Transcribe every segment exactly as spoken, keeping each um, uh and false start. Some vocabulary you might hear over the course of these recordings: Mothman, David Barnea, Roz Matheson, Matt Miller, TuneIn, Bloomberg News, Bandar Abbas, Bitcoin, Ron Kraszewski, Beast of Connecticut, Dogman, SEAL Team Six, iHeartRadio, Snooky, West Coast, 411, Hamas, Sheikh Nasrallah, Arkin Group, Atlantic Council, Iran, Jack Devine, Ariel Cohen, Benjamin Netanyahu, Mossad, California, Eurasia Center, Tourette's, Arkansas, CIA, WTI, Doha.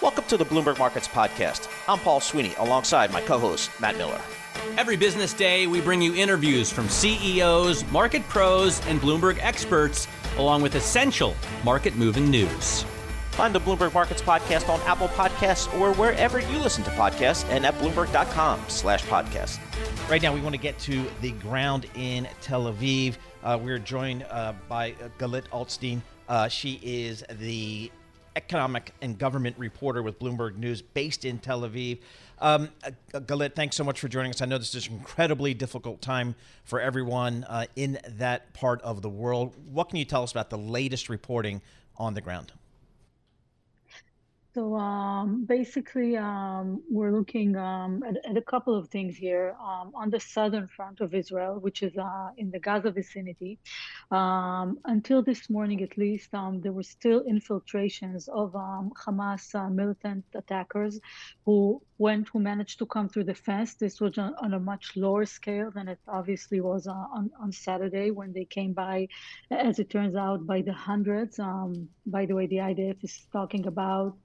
Welcome to the Bloomberg Markets Podcast. I'm Paul Sweeney, alongside my co-host, Matt Miller. Every business day, we bring you interviews from C E Os, market pros, and Bloomberg experts, along with essential market-moving news. Find the Bloomberg Markets Podcast on Apple Podcasts or wherever you listen to podcasts and at Bloomberg.com slash podcast. Right now, we want to get to the ground in Tel Aviv. Uh, we're joined uh, by Galit Altstein. Uh, she is the economic and government reporter with Bloomberg News based in Tel Aviv. Um, Galit, thanks so much for joining us. I know this is an incredibly difficult time for everyone uh, in that part of the world. What can you tell us about the latest reporting on the ground? So um, basically, um, we're looking um, at, at a couple of things here. Um, on the southern front of Israel, which is uh, in the Gaza vicinity, um, until this morning at least, um, there were still infiltrations of um, Hamas uh, militant attackers who went, who managed to come through the fence. This was on, on a much lower scale than it obviously was uh, on, on Saturday when they came by, as it turns out, by the hundreds. Um, by the way, the I D F is talking about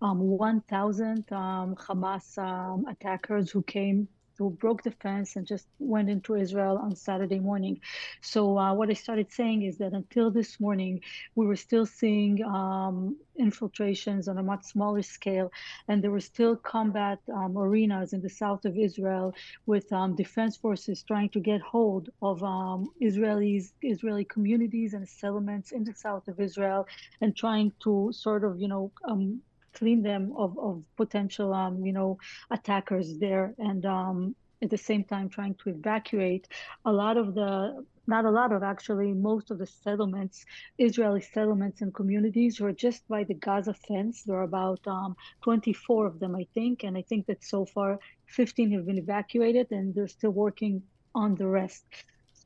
Um, one thousand um, Hamas um, attackers who came, who broke the fence and just went into Israel on Saturday morning. So uh, what I started saying is that until this morning, we were still seeing um, infiltrations on a much smaller scale, and there were still combat um, arenas in the south of Israel with um, defense forces trying to get hold of um, Israelis, Israeli communities and settlements in the south of Israel and trying to sort of, you know, um, clean them of, of potential, um, you know, attackers there. And um, at the same time, trying to evacuate a lot of the, not a lot of actually, most of the settlements, Israeli settlements and communities who are just by the Gaza fence. There are about um, twenty-four of them, I think. And I think that so far, fifteen have been evacuated and they're still working on the rest.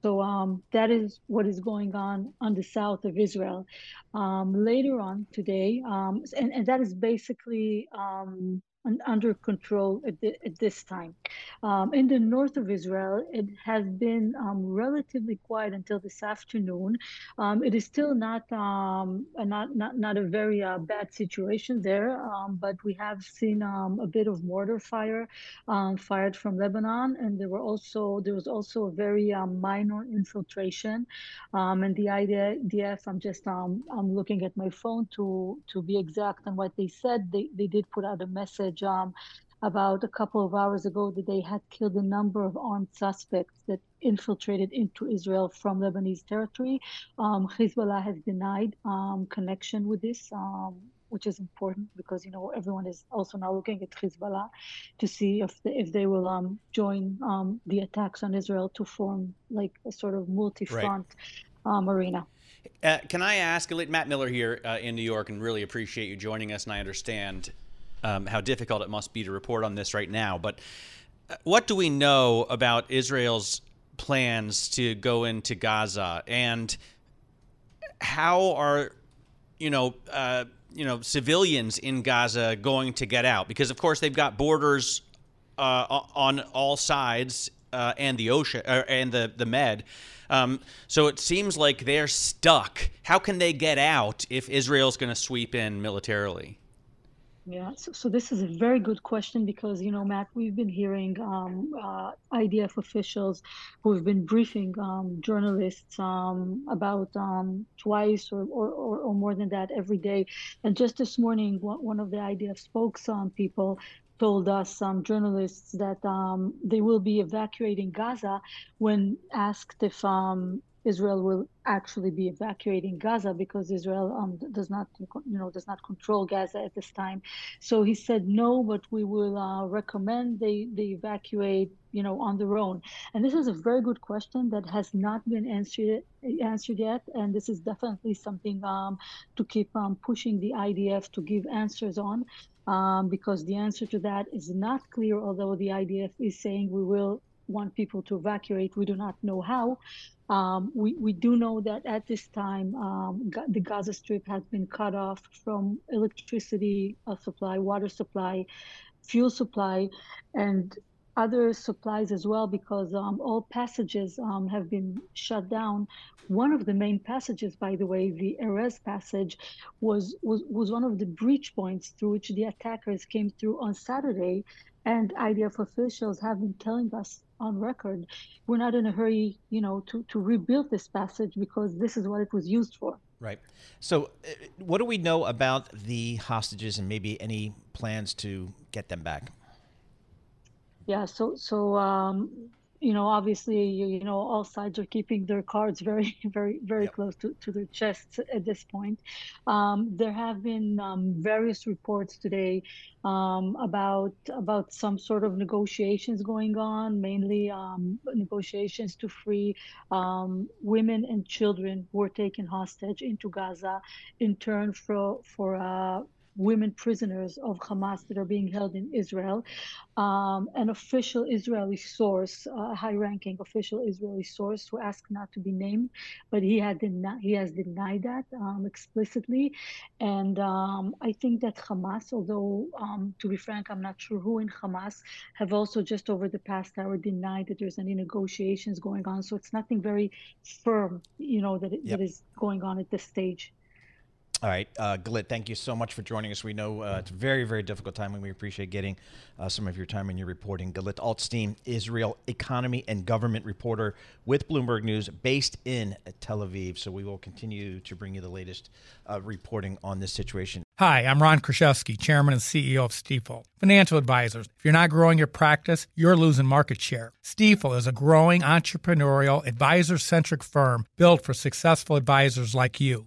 So um, that is what is going on on the south of Israel. Um, later on today, um, and, and that is basically um, under control at, the, at this time. Um, in the north of Israel, it has been um, relatively quiet until this afternoon. Um, it is still not um, not, not not a very uh, bad situation there, um, but we have seen um, a bit of mortar fire um, fired from Lebanon, and there were also there was also a very um, minor infiltration. Um, and the I D F, I'm just um, I'm looking at my phone to to be exact on what they said. They they did put out a message Um, about a couple of hours ago that they had killed a number of armed suspects that infiltrated into Israel from Lebanese territory. Um, Hezbollah has denied um, connection with this, um, which is important because, you know, everyone is also now looking at Hezbollah to see if they, if they will um, join um, the attacks on Israel to form like a sort of multi-front right. um, arena. Uh, can I ask, Matt Miller here uh, in New York, and really appreciate you joining us, and I understand Um, how difficult it must be to report on this right now. But what do we know about Israel's plans to go into Gaza, and how are, you know, uh, you know, civilians in Gaza going to get out? Because of course they've got borders uh, on all sides uh, and the ocean uh, and the the Med. Um, so it seems like they're stuck. How can they get out if Israel's going to sweep in militarily? Yeah, so, so this is a very good question because, you know, Matt, we've been hearing um, uh, I D F officials who have been briefing um, journalists um, about um, twice or, or, or, or more than that every day. And just this morning, one of the I D F spokespeople told us, um, journalists, that um, they will be evacuating Gaza when asked if um, Israel will actually be evacuating Gaza, because Israel um, does not, you know, does not control Gaza at this time. So he said, no, but we will uh, recommend they, they evacuate, you know, on their own. And this is a very good question that has not been answered answered yet. And this is definitely something um, to keep um, pushing the I D F to give answers on, um, because the answer to that is not clear. Although the I D F is saying we will want people to evacuate, we do not know how. Um, we, we do know that at this time, um, the Gaza Strip has been cut off from electricity supply, water supply, fuel supply, and other supplies as well, because um, all passages um, have been shut down. One of the main passages, by the way, the Erez passage, was, was, was one of the breach points through which the attackers came through on Saturday. And I D F officials have been telling us on record, we're not in a hurry, you know, to, to rebuild this passage, because this is what it was used for. Right. So what do we know about the hostages and maybe any plans to get them back? Yeah, so, so um, you know, obviously, you, you know, all sides are keeping their cards very, very, very yep. close to, to their chests at this point. Um, there have been um, various reports today um, about about some sort of negotiations going on, mainly um, negotiations to free um, women and children who were taken hostage into Gaza in turn for, for uh, women prisoners of Hamas that are being held in Israel. Um, an official Israeli source, a high-ranking official Israeli source who asked not to be named, but he had deni- he has denied that um, explicitly. And um, I think that Hamas, although um, to be frank, I'm not sure who in Hamas, have also just over the past hour denied that there's any negotiations going on. So it's nothing very firm, you know, that, it, yep. that is going on at this stage. All right, uh, Galit, thank you so much for joining us. We know uh, it's a very, very difficult time, and we appreciate getting uh, some of your time and your reporting. Galit Altstein, Israel economy and government reporter with Bloomberg News, based in Tel Aviv. So we will continue to bring you the latest uh, reporting on this situation. Hi, I'm Ron Kraszewski, Chairman and C E O of Stiefel. Financial advisors, if you're not growing your practice, you're losing market share. Stiefel is a growing, entrepreneurial, advisor-centric firm built for successful advisors like you.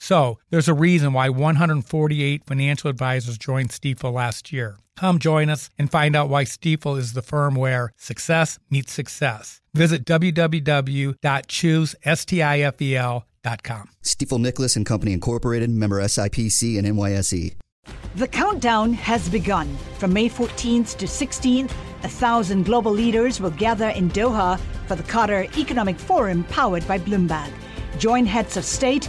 So there's a reason why one hundred forty-eight financial advisors joined Stiefel last year. Come join us and find out why Stiefel is the firm where success meets success. Visit w w w dot choose stiefel dot com. Stiefel Nicholas and Company Incorporated, member S I P C and N Y S E. The countdown has begun. From May fourteenth to sixteenth, a thousand global leaders will gather in Doha for the Qatar Economic Forum, powered by Bloomberg. Join heads of state,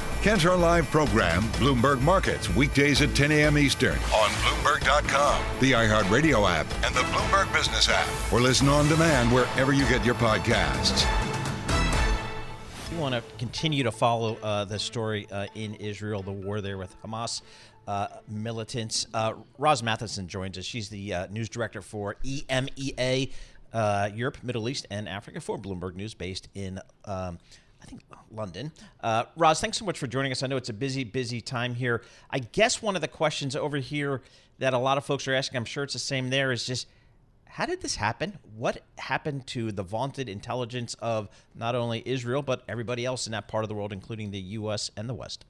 Qatar Live program, Bloomberg Markets, weekdays at ten a.m. Eastern on Bloomberg dot com, the iHeartRadio app, and the Bloomberg Business app, or listen on demand wherever you get your podcasts. We want to continue to follow uh, the story uh, in Israel, the war there with Hamas uh, militants. Uh, Roz Matheson joins us. She's the uh, news director for E M E A, uh, Europe, Middle East, and Africa for Bloomberg News, based in um I think London. Uh, Roz, thanks so much for joining us. I know it's a busy, busy time here. I guess one of the questions over here that a lot of folks are asking, I'm sure it's the same there, is just how did this happen? What happened to the vaunted intelligence of not only Israel, but everybody else in that part of the world, including the U S and the West?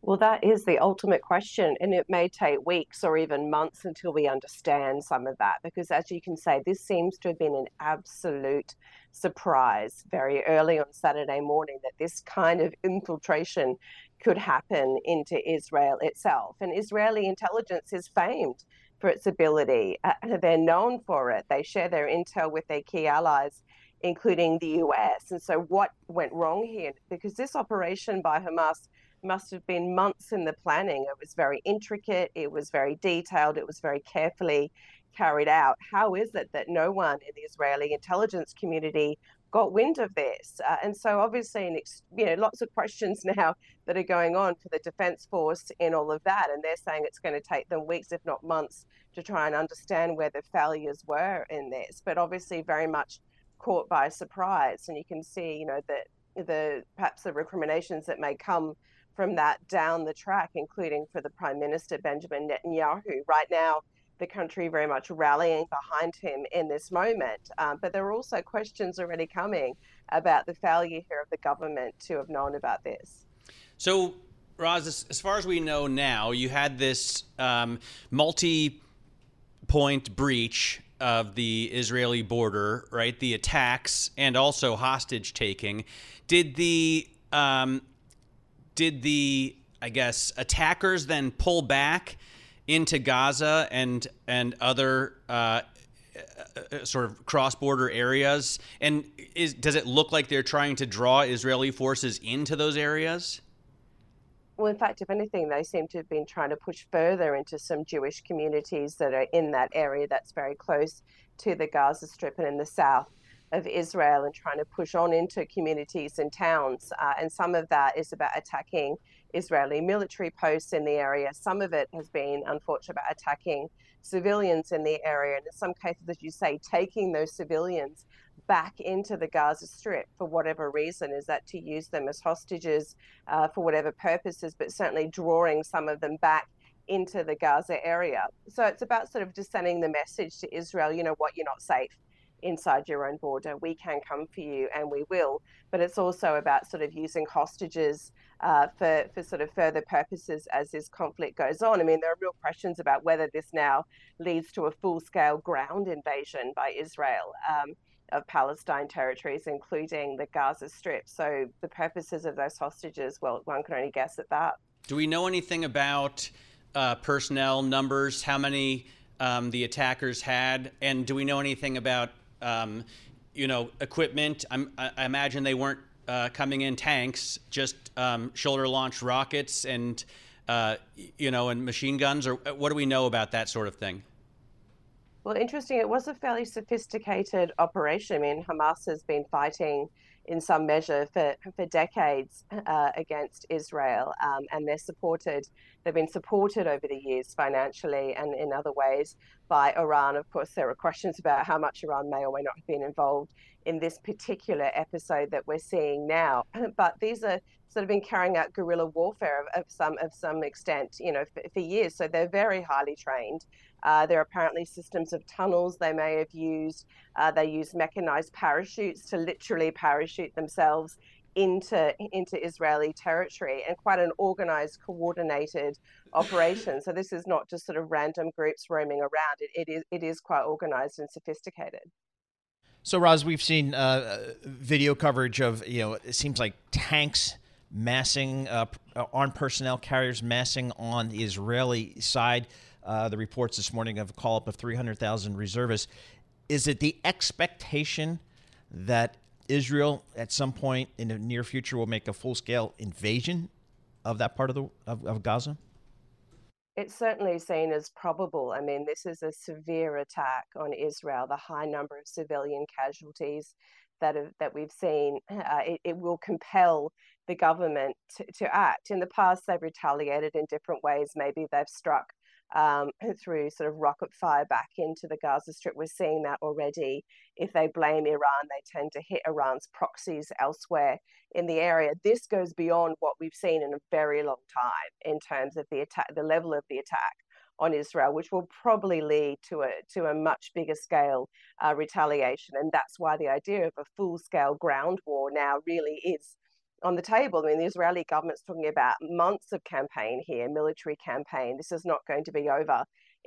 Well, that is the ultimate question, and it may take weeks or even months until we understand some of that, because as you can say, this seems to have been an absolute surprise very early on Saturday morning that this kind of infiltration could happen into Israel itself. And Israeli intelligence is famed for its ability. Uh, they're known for it. They share their intel with their key allies, including the U S. And so what went wrong here? Because this operation by Hamas must have been months in the planning. It was very intricate. It was very detailed. It was very carefully carried out. How is it that no one in the Israeli intelligence community got wind of this? Uh, and so obviously, an ex- you know, lots of questions now that are going on for the Defense Force in all of that. And they're saying it's going to take them weeks, if not months, to try and understand where the failures were in this. But obviously very much caught by surprise. And you can see, you know, that the perhaps the recriminations that may come from that down the track, including for the Prime Minister, Benjamin Netanyahu. Right now, the country very much rallying behind him in this moment. Um, but there are also questions already coming about the failure here of the government to have known about this. So, Roz, as, as far as we know now, you had this um, multi-point breach of the Israeli border, right? The attacks and also hostage taking. Did the, um, did the, I guess, attackers then pull back into Gaza and and other uh, sort of cross-border areas? And is, does it look like they're trying to draw Israeli forces into those areas? Well, in fact, if anything, they seem to have been trying to push further into some Jewish communities that are in that area that's very close to the Gaza Strip and in the south of Israel, and trying to push on into communities and towns. Uh, and some of that is about attacking Israeli military posts in the area. Some of it has been, unfortunately, about attacking civilians in the area. And in some cases, as you say, taking those civilians back into the Gaza Strip for whatever reason, is that to use them as hostages uh, for whatever purposes, but certainly drawing some of them back into the Gaza area. So it's about sort of just sending the message to Israel, you know what, you're not safe inside your own border. We can come for you, and we will. But it's also about sort of using hostages uh, for, for sort of further purposes as this conflict goes on. I mean, there are real questions about whether this now leads to a full-scale ground invasion by Israel um, of Palestine territories, including the Gaza Strip. So the purposes of those hostages, well, one can only guess at that. Do we know anything about uh, personnel numbers, how many um, the attackers had? And do we know anything about Um, you know, equipment? I'm, I imagine they weren't uh, coming in tanks, just um, shoulder-launched rockets and, uh, you know, and machine guns. Or what do we know about that sort of thing? Well, interesting. It was a fairly sophisticated operation. I mean, Hamas has been fighting in some measure for, for decades uh, against Israel, um, and they're supported. They've been supported over the years financially and in other ways by Iran. Of course, there are questions about how much Iran may or may not have been involved in this particular episode that we're seeing now. But these are sort of been carrying out guerrilla warfare of, of some of some extent, you know, for, for years. So they're very highly trained. Uh, there are apparently systems of tunnels they may have used. Uh, they use mechanized parachutes to literally parachute themselves into into Israeli territory, and quite an organized, coordinated operation. So this is not just sort of random groups roaming around. It, it is it is quite organized and sophisticated. So, Roz, we've seen uh, video coverage of, you know, it seems like tanks massing uh, armed personnel carriers massing on the Israeli side. Uh, the reports this morning of a call-up of three hundred thousand reservists. Is it the expectation that Israel at some point in the near future will make a full-scale invasion of that part of, the, of, of Gaza? It's certainly seen as probable. I mean, this is a severe attack on Israel, the high number of civilian casualties that have, that we've seen. Uh, it, it will compel the government to, to act. In the past, they've retaliated in different ways. Maybe they've struck Um, through sort of rocket fire back into the Gaza Strip. We're seeing that already. If they blame Iran, they tend to hit Iran's proxies elsewhere in the area. This goes beyond what we've seen in a very long time in terms of the attack, the level of the attack on Israel, which will probably lead to a to a much bigger scale uh, retaliation. And that's why the idea of a full-scale ground war now really is on the table. I mean, the Israeli government's talking about months of campaign here, military campaign. This is not going to be over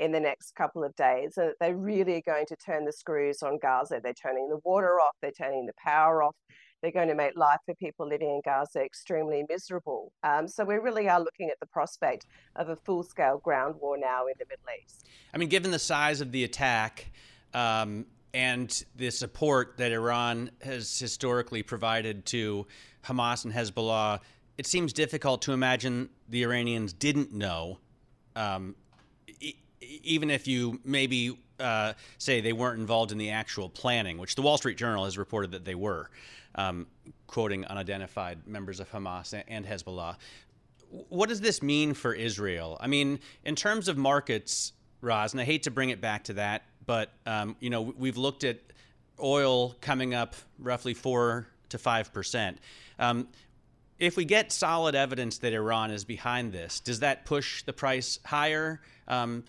in the next couple of days. So they're really going to turn the screws on Gaza. They're turning the water off. They're turning the power off. They're going to make life for people living in Gaza extremely miserable. Um, so we really are looking at the prospect of a full-scale ground war now in the Middle East. I mean, given the size of the attack um, and the support that Iran has historically provided to Hamas and Hezbollah, it seems difficult to imagine the Iranians didn't know, um, e- even if you maybe uh, say they weren't involved in the actual planning, which the Wall Street Journal has reported that they were. Um, quoting unidentified members of Hamas and Hezbollah. What does this mean for Israel? I mean, in terms of markets, Roz, and I hate to bring it back to that, but, um, you know, we've looked at oil coming up roughly four to five percent. Um, if we get solid evidence that Iran is behind this, does that push the price higher? Um,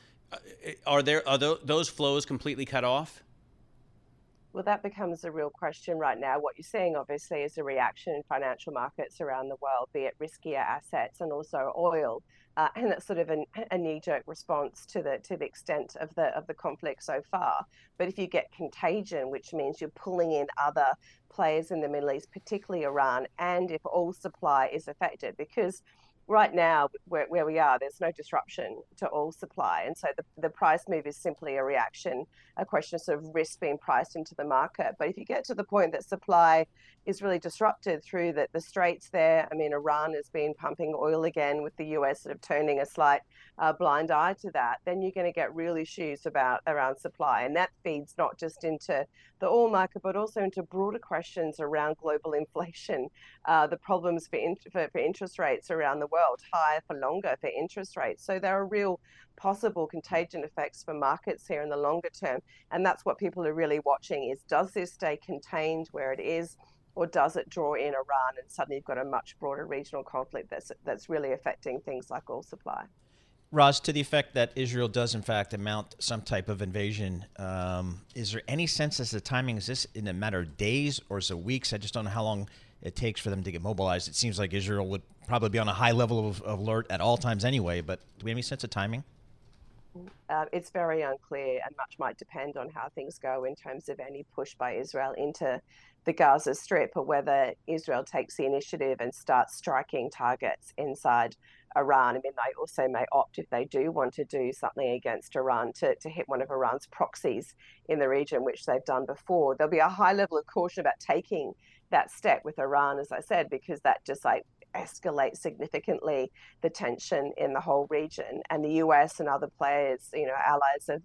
are there are those flows completely cut off? Well, that becomes a real question right now. What you're seeing, obviously, is a reaction in financial markets around the world, be it riskier assets and also oil. Uh, and that's sort of an, a knee-jerk response to the to the extent of the of the conflict so far. But if you get contagion, which means you're pulling in other players in the Middle East, particularly Iran, and if oil supply is affected, because right now, where, where we are, there's no disruption to oil supply. And so the, the price move is simply a reaction, a question of sort of risk being priced into the market. But if you get to the point that supply is really disrupted through the, the straits there, I mean, Iran has been pumping oil again with the U S sort of turning a slight uh, blind eye to that, then you're going to get real issues about around supply. And that feeds not just into the oil market, but also into broader questions around global inflation, uh, the problems for, in, for, for interest rates around the world, higher for longer for interest rates. So there are real possible contagion effects for markets here in the longer term. And that's what people are really watching is, does this stay contained where it is, or does it draw in Iran? And suddenly you've got a much broader regional conflict that's that's really affecting things like oil supply. Roz, to the effect that Israel does, in fact, mount some type of invasion, um, is there any sense as to timing? Is this in a matter of days or is it weeks? I just don't know how long it takes for them to get mobilized. It seems like Israel would probably be on a high level of, of alert at all times anyway, but do we have any sense of timing? Uh, it's very unclear, and much might depend on how things go in terms of any push by Israel into the Gaza Strip, or whether Israel takes the initiative and starts striking targets inside Iran. I mean, they also may opt, if they do want to do something against Iran, to, to hit one of Iran's proxies in the region, which they've done before. There'll be a high level of caution about taking that step with Iran, as I said, because that just like escalate significantly the tension in the whole region. And the U S and other players, you know, allies of,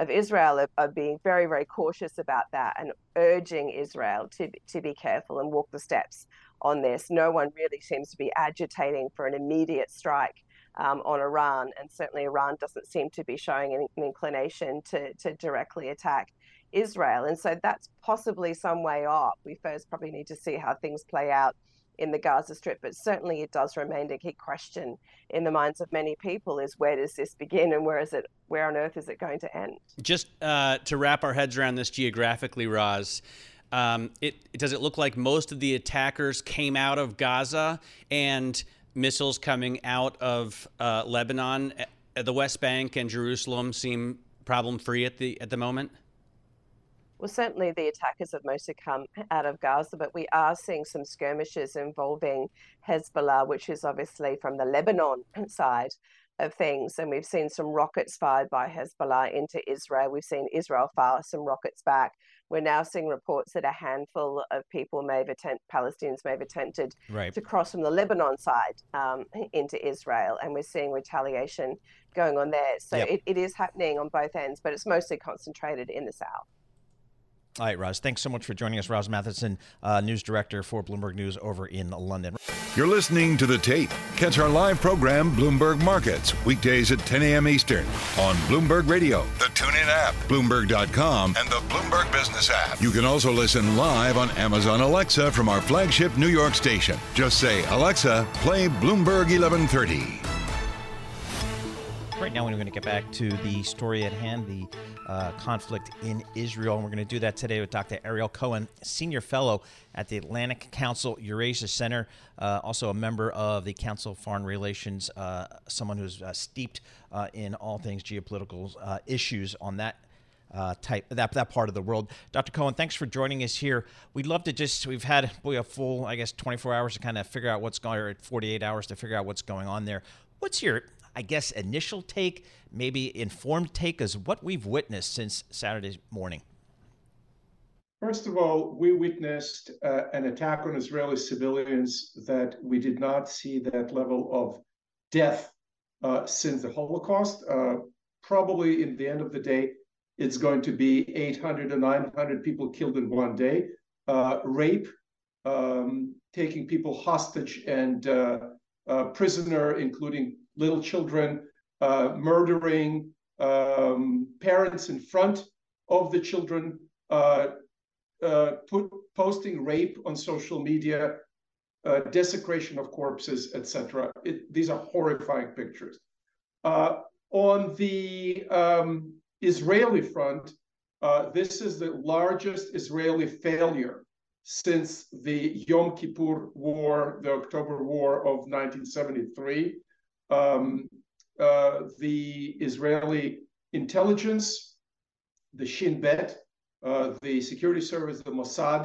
of Israel are, are being very, very cautious about that and urging Israel to, to be careful and walk the steps on this. No one really seems to be agitating for an immediate strike um, on Iran. And certainly Iran doesn't seem to be showing an, an inclination to, to directly attack Israel. And so that's possibly some way off. We first probably need to see how things play out in the Gaza Strip, but certainly it does remain a key question in the minds of many people: is where does this begin, and where is it? Where on earth is it going to end? Just uh, to wrap our heads around this geographically, Roz, um, it, it does it look like most of the attackers came out of Gaza and missiles coming out of uh, Lebanon, the West Bank, and Jerusalem seem problem-free at the at the moment? Well, certainly the attackers have mostly come out of Gaza, but we are seeing some skirmishes involving Hezbollah, which is obviously from the Lebanon side of things. And we've seen some rockets fired by Hezbollah into Israel. We've seen Israel fire some rockets back. We're now seeing reports that a handful of people may have attempted, Palestinians may have attempted right. to cross from the Lebanon side um, into Israel. And we're seeing retaliation going on there. So yep. it, it is happening on both ends, but it's mostly concentrated in the south. All right, Roz, thanks so much for joining us. Roz Matheson, uh, news director for Bloomberg News over in London. You're listening to The Tape. Catch our live program, Bloomberg Markets, weekdays at ten a.m. Eastern on Bloomberg Radio, the TuneIn app, Bloomberg dot com, and the Bloomberg Business app. You can also listen live on Amazon Alexa from our flagship New York station. Just say, Alexa, play Bloomberg eleven thirty. Right now, we're going to get back to the story at hand, the uh, conflict in Israel. And we're going to do that today with Doctor Ariel Cohen, Senior Fellow at the Atlantic Council Eurasia Center, uh, also a member of the Council of Foreign Relations, uh, someone who's uh, steeped uh, in all things geopolitical uh, issues on that uh, type that that part of the world. Doctor Cohen, thanks for joining us here. We'd love to just we've had boy a full I guess twenty-four hours to kind of figure out what's going, or forty-eight hours to figure out what's going on there. What's your I guess initial take, maybe informed take, as what we've witnessed since Saturday morning? First of all, we witnessed uh, an attack on Israeli civilians that we did not see that level of death uh, since the Holocaust. Uh, probably in the end of the day, it's going to be eight hundred or nine hundred people killed in one day. Uh, rape, um, taking people hostage and uh, uh, prisoner, including little children, uh, murdering um, parents in front of the children, uh, Uh, put, posting rape on social media, uh, desecration of corpses, et cetera. These are horrifying pictures. Uh, on the um, Israeli front, uh, this is the largest Israeli failure since the Yom Kippur War, the October War of nineteen seventy-three. Um, uh, the Israeli intelligence, the Shin Bet, Uh, the security service, the Mossad,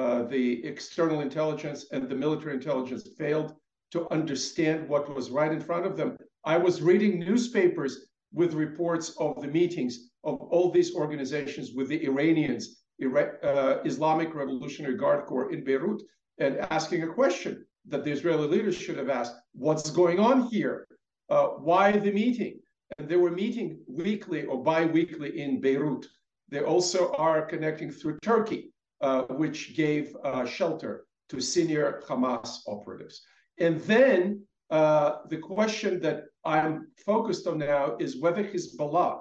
uh, the external intelligence, and the military intelligence failed to understand what was right in front of them. I was reading newspapers with reports of the meetings of all these organizations with the Iranians, Ira- uh, Islamic Revolutionary Guard Corps in Beirut, and asking a question that the Israeli leaders should have asked: what's going on here? Uh, why the meeting? And they were meeting weekly or bi-weekly in Beirut. They also are connecting through Turkey, uh, which gave uh, shelter to senior Hamas operatives. And then uh, the question that I'm focused on now is whether Hezbollah,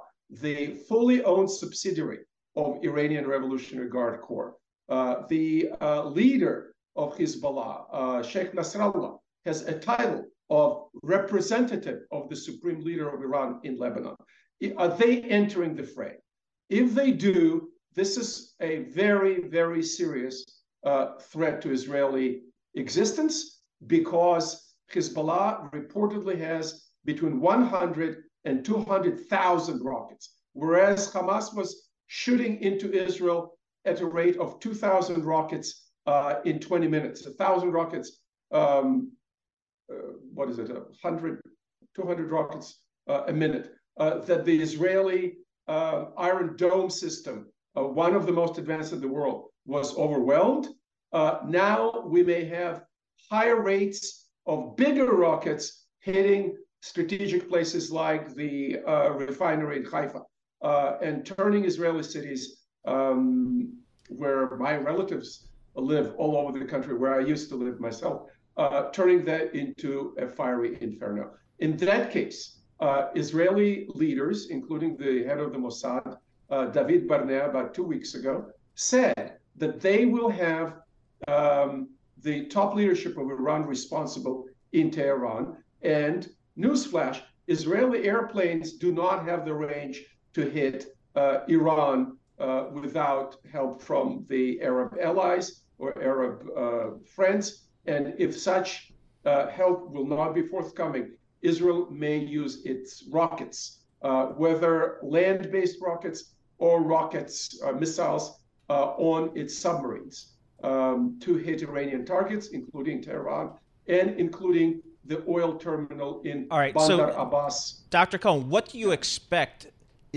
the fully owned subsidiary of Iranian Revolutionary Guard Corps, uh, the uh, leader of Hezbollah, uh, Sheikh Nasrallah, has a title of representative of the supreme leader of Iran in Lebanon. Are they entering the fray? If they do, this is a very, very serious uh, threat to Israeli existence, because Hezbollah reportedly has between one hundred and two hundred thousand rockets, whereas Hamas was shooting into Israel at a rate of two thousand rockets uh, in twenty minutes. one thousand rockets, um, uh, what is it, one hundred, two hundred rockets uh, a minute, uh, that the Israeli Uh, Iron Dome system, uh, one of the most advanced in the world, was overwhelmed. Uh, now we may have higher rates of bigger rockets hitting strategic places like the uh, refinery in Haifa uh, and turning Israeli cities um, where my relatives live all over the country, where I used to live myself, uh, turning that into a fiery inferno. In that case, Uh, Israeli leaders, including the head of the Mossad, uh, David Barnea, about two weeks ago, said that they will have um, the top leadership of Iran responsible in Tehran. And newsflash, Israeli airplanes do not have the range to hit uh, Iran uh, without help from the Arab allies or Arab uh, friends. And if such uh, help will not be forthcoming, Israel may use its rockets, uh, whether land-based rockets or rockets, uh, missiles uh, on its submarines um, to hit Iranian targets, including Tehran and including the oil terminal in All right, Bandar so, Abbas. Doctor Cohen, what do you expect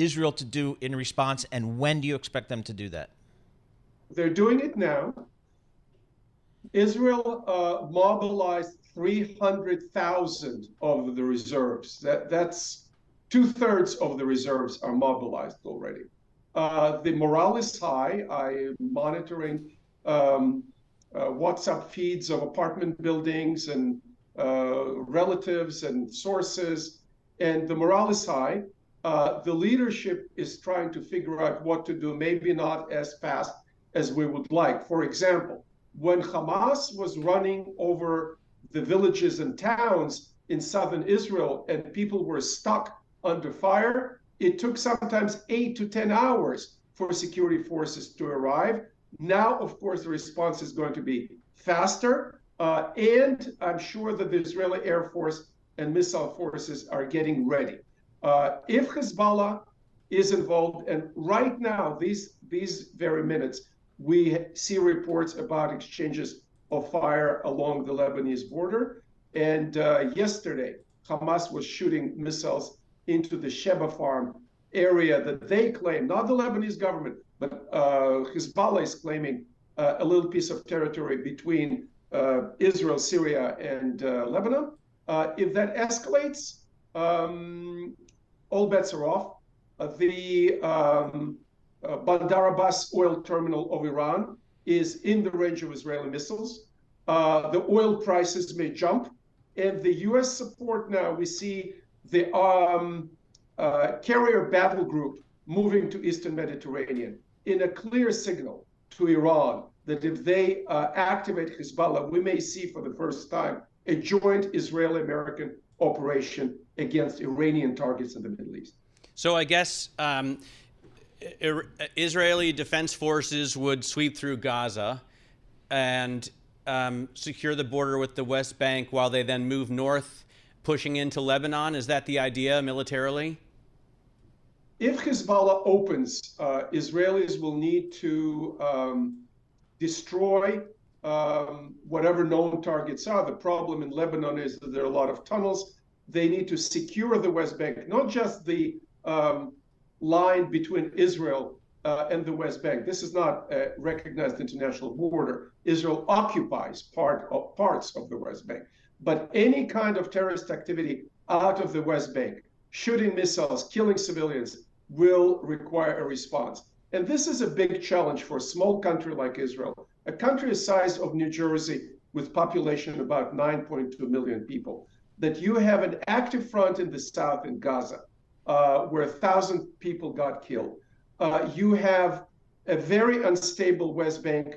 Israel to do in response, and when do you expect them to do that? They're doing it now. Israel uh, mobilized three hundred thousand of the reserves. That, that's two-thirds of the reserves are mobilized already. Uh, the morale is high. I'm monitoring um, uh, WhatsApp feeds of apartment buildings and uh, relatives and sources, and the morale is high. Uh, the leadership is trying to figure out what to do, maybe not as fast as we would like. For example, when Hamas was running over the villages and towns in southern Israel and people were stuck under fire, it took sometimes eight to ten hours for security forces to arrive. Now, of course, the response is going to be faster. Uh, and I'm sure that the Israeli Air Force and missile forces are getting ready. Uh, if Hezbollah is involved. And right now, these these very minutes, we see reports about exchanges of fire along the Lebanese border. And uh, yesterday, Hamas was shooting missiles into the Sheba farm area that they claim, not the Lebanese government, but uh, Hezbollah is claiming uh, a little piece of territory between uh, Israel, Syria, and uh, Lebanon. Uh, if that escalates, um, all bets are off. Uh, the um, uh, Bandar Abbas oil terminal of Iran is in the range of Israeli missiles. Uh, the oil prices may jump. And the U S support now, we see the um, uh, carrier battle group moving to Eastern Mediterranean in a clear signal to Iran that if they uh, activate Hezbollah, we may see for the first time a joint Israeli-American operation against Iranian targets in the Middle East. So I guess um, Israeli defense forces would sweep through Gaza and um, secure the border with the West Bank while they then move north, pushing into Lebanon. Is that the idea militarily? If Hezbollah opens, uh, Israelis will need to um, destroy um, whatever known targets are. The problem in Lebanon is that there are a lot of tunnels. They need to secure the West Bank, not just the Um, line between Israel uh, and the West Bank. This is not a recognized international border. Israel occupies part of, parts of the West Bank. But any kind of terrorist activity out of the West Bank, shooting missiles, killing civilians, will require a response. And this is a big challenge for a small country like Israel, a country the size of New Jersey with population about nine point two million people, that you have an active front in the south in Gaza, Uh, where a thousand people got killed. Uh, you have a very unstable West Bank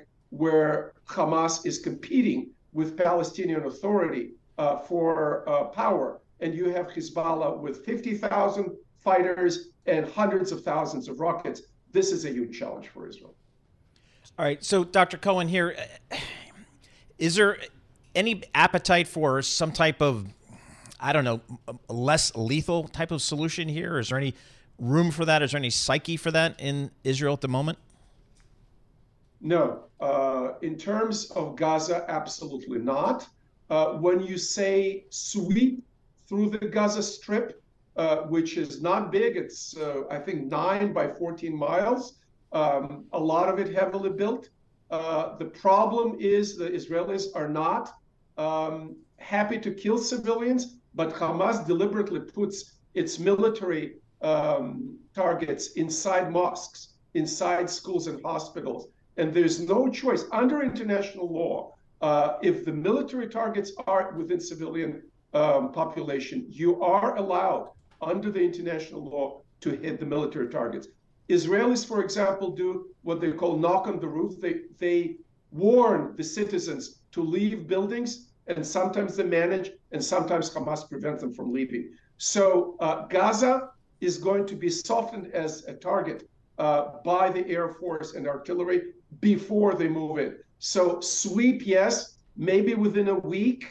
where Hamas is competing with Palestinian Authority uh, for uh, power. And you have Hezbollah with fifty thousand fighters and hundreds of thousands of rockets. This is a huge challenge for Israel. All right. So, Doctor Cohen here, is there any appetite for some type of, I don't know, a less lethal type of solution here? Is there any room for that? Is there any psyche for that in Israel at the moment? No. Uh, in terms of Gaza, absolutely not. Uh, when you say sweep through the Gaza Strip, uh, which is not big, it's, uh, I think, nine by fourteen miles, um, a lot of it heavily built. Uh, the problem is the Israelis are not um, happy to kill civilians, but Hamas deliberately puts its military um, targets inside mosques, inside schools and hospitals. And there's no choice. Under international law, uh, if the military targets are within civilian um, population, you are allowed under the international law to hit the military targets. Israelis, for example, do what they call knock on the roof. They, they warn the citizens to leave buildings, and sometimes they manage, and sometimes Hamas prevents them from leaving. So uh, Gaza is going to be softened as a target uh, by the Air Force and artillery before they move in. So sweep, yes, maybe within a week,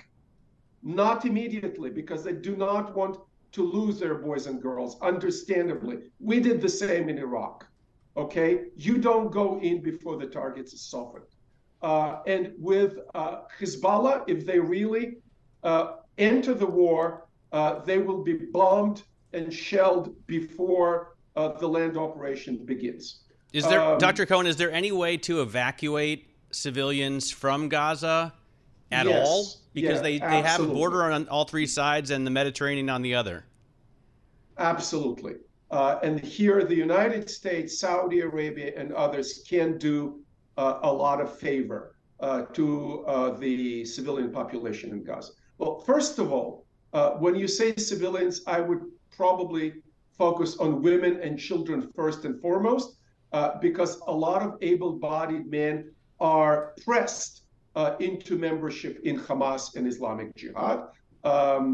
not immediately, because they do not want to lose their boys and girls, understandably. We did the same in Iraq, okay? You don't go in before the targets are softened. Uh, and with uh, Hezbollah, if they really uh, enter the war, uh, they will be bombed and shelled before uh, the land operation begins. Is there, um, Doctor Cohen, is there any way to evacuate civilians from Gaza at yes, all? Because yeah, they, they have a border on all three sides and the Mediterranean on the other. Absolutely. Uh, and here the United States, Saudi Arabia, and others can do Uh, a lot of favor uh, to uh, the civilian population in Gaza. Well, first of all, uh, when you say civilians, I would probably focus on women and children first and foremost, uh, because a lot of able-bodied men are pressed uh, into membership in Hamas and Islamic Jihad. Um,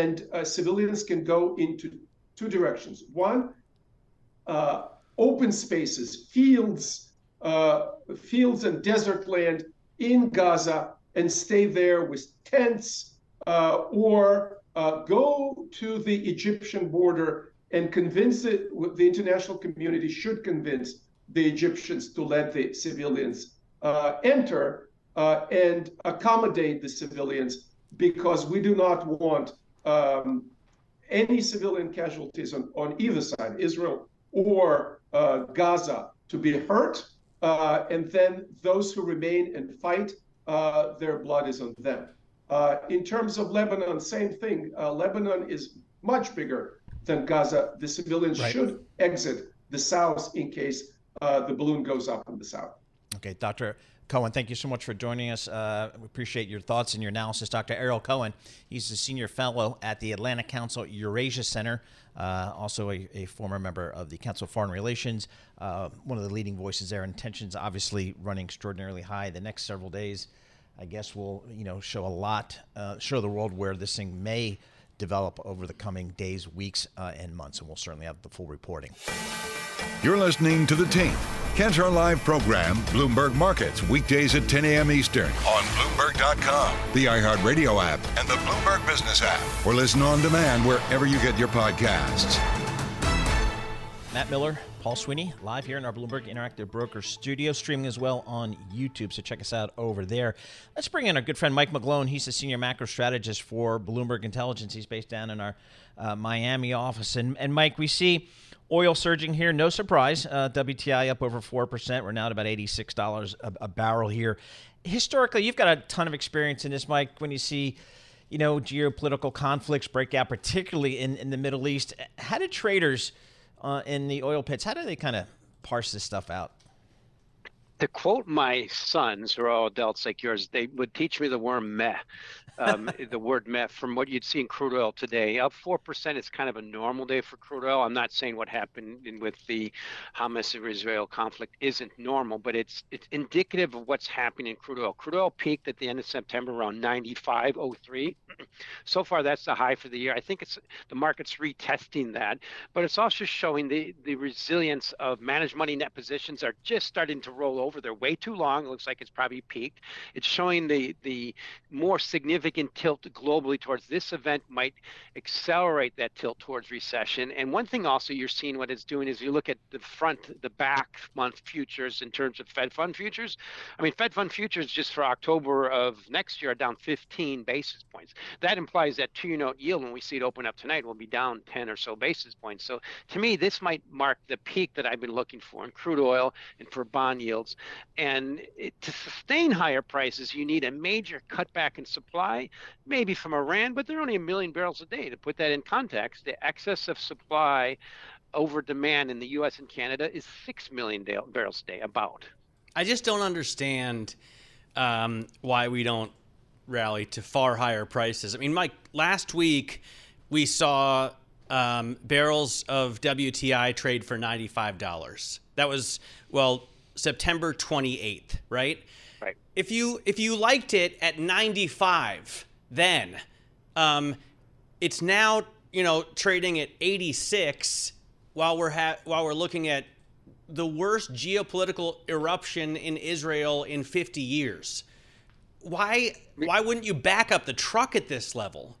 and uh, civilians can go into two directions. One, uh, open spaces, fields, Uh, fields and desert land in Gaza and stay there with tents, uh, or uh, go to the Egyptian border and convince it, the international community should convince the Egyptians to let the civilians uh, enter uh, and accommodate the civilians, because we do not want um, any civilian casualties on, on either side, Israel or uh, Gaza, to be hurt. Uh, and then those who remain and fight, uh, their blood is on them. Uh, in terms of Lebanon, same thing. Uh, Lebanon is much bigger than Gaza. The civilians right. should exit the south in case uh, the balloon goes up in the south. Okay, Doctor Cohen, thank you so much for joining us. Uh, we appreciate your thoughts and your analysis. Doctor Ariel Cohen, he's a senior fellow at the Atlantic Council Eurasia Center, uh, also a, a former member of the Council of Foreign Relations, uh, one of the leading voices there. And tensions obviously running extraordinarily high the next several days. I guess we'll, you know, show a lot, uh, show the world where this thing may develop over the coming days, weeks, uh, and months, and we'll certainly have the full reporting. You're listening to The Tape, Cantor Live program, Bloomberg Markets, weekdays at ten a.m. Eastern on Bloomberg dot com, the iHeartRadio app, and the Bloomberg Business app, or listen on demand wherever you get your podcasts. Matt Miller, Paul Sweeney, live here in our Bloomberg Interactive Broker studio, streaming as well on YouTube, so check us out over there. Let's bring in our good friend Mike McGlone. He's the senior macro strategist for Bloomberg Intelligence. He's based down in our uh, Miami office. And, and Mike, we see oil surging here, no surprise. Uh, W T I up over four percent. We're now at about eighty-six dollars a, a barrel here. Historically, you've got a ton of experience in this, Mike, when you see, you know, geopolitical conflicts break out, particularly in, in the Middle East. How did traders Uh, in the oil pits, how do they kind of parse this stuff out? To quote my sons, who are all adults like yours, they would teach me the word meh, um, the word meh from what you'd see in crude oil today. Up four percent is kind of a normal day for crude oil. I'm not saying what happened in, with the Hamas and Israel conflict isn't normal, but it's it's indicative of what's happening in crude oil. Crude oil peaked at the end of September around ninety-five oh three. So far, that's the high for the year. I think it's the market's retesting that, but it's also showing the, the resilience of managed money net positions are just starting to roll over. They're way too long. It looks like it's probably peaked. It's showing the, the more significant tilt globally towards this event might accelerate that tilt towards recession. And one thing also you're seeing what it's doing is you look at the front, the back month futures in terms of Fed fund futures. I mean, Fed fund futures just for October of next year are down fifteen basis points. That implies that two-note yield, when we see it open up tonight, will be down ten or so basis points. So to me, this might mark the peak that I've been looking for in crude oil and for bond yields. And it, to sustain higher prices, you need a major cutback in supply, maybe from Iran, but they're only a million barrels a day. To put that in context, the excess of supply over demand in the U S and Canada is six million barrels a day, about. I just don't understand um, why we don't rally to far higher prices. I mean, Mike, last week we saw um, barrels of W T I trade for ninety-five dollars. That was, well, September twenty-eighth, right? Right. If you if you liked it at ninety-five, then um, it's now, you know, trading at eighty-six. While we're ha- while we're looking at the worst geopolitical eruption in Israel in fifty years. Why why wouldn't you back up the truck at this level?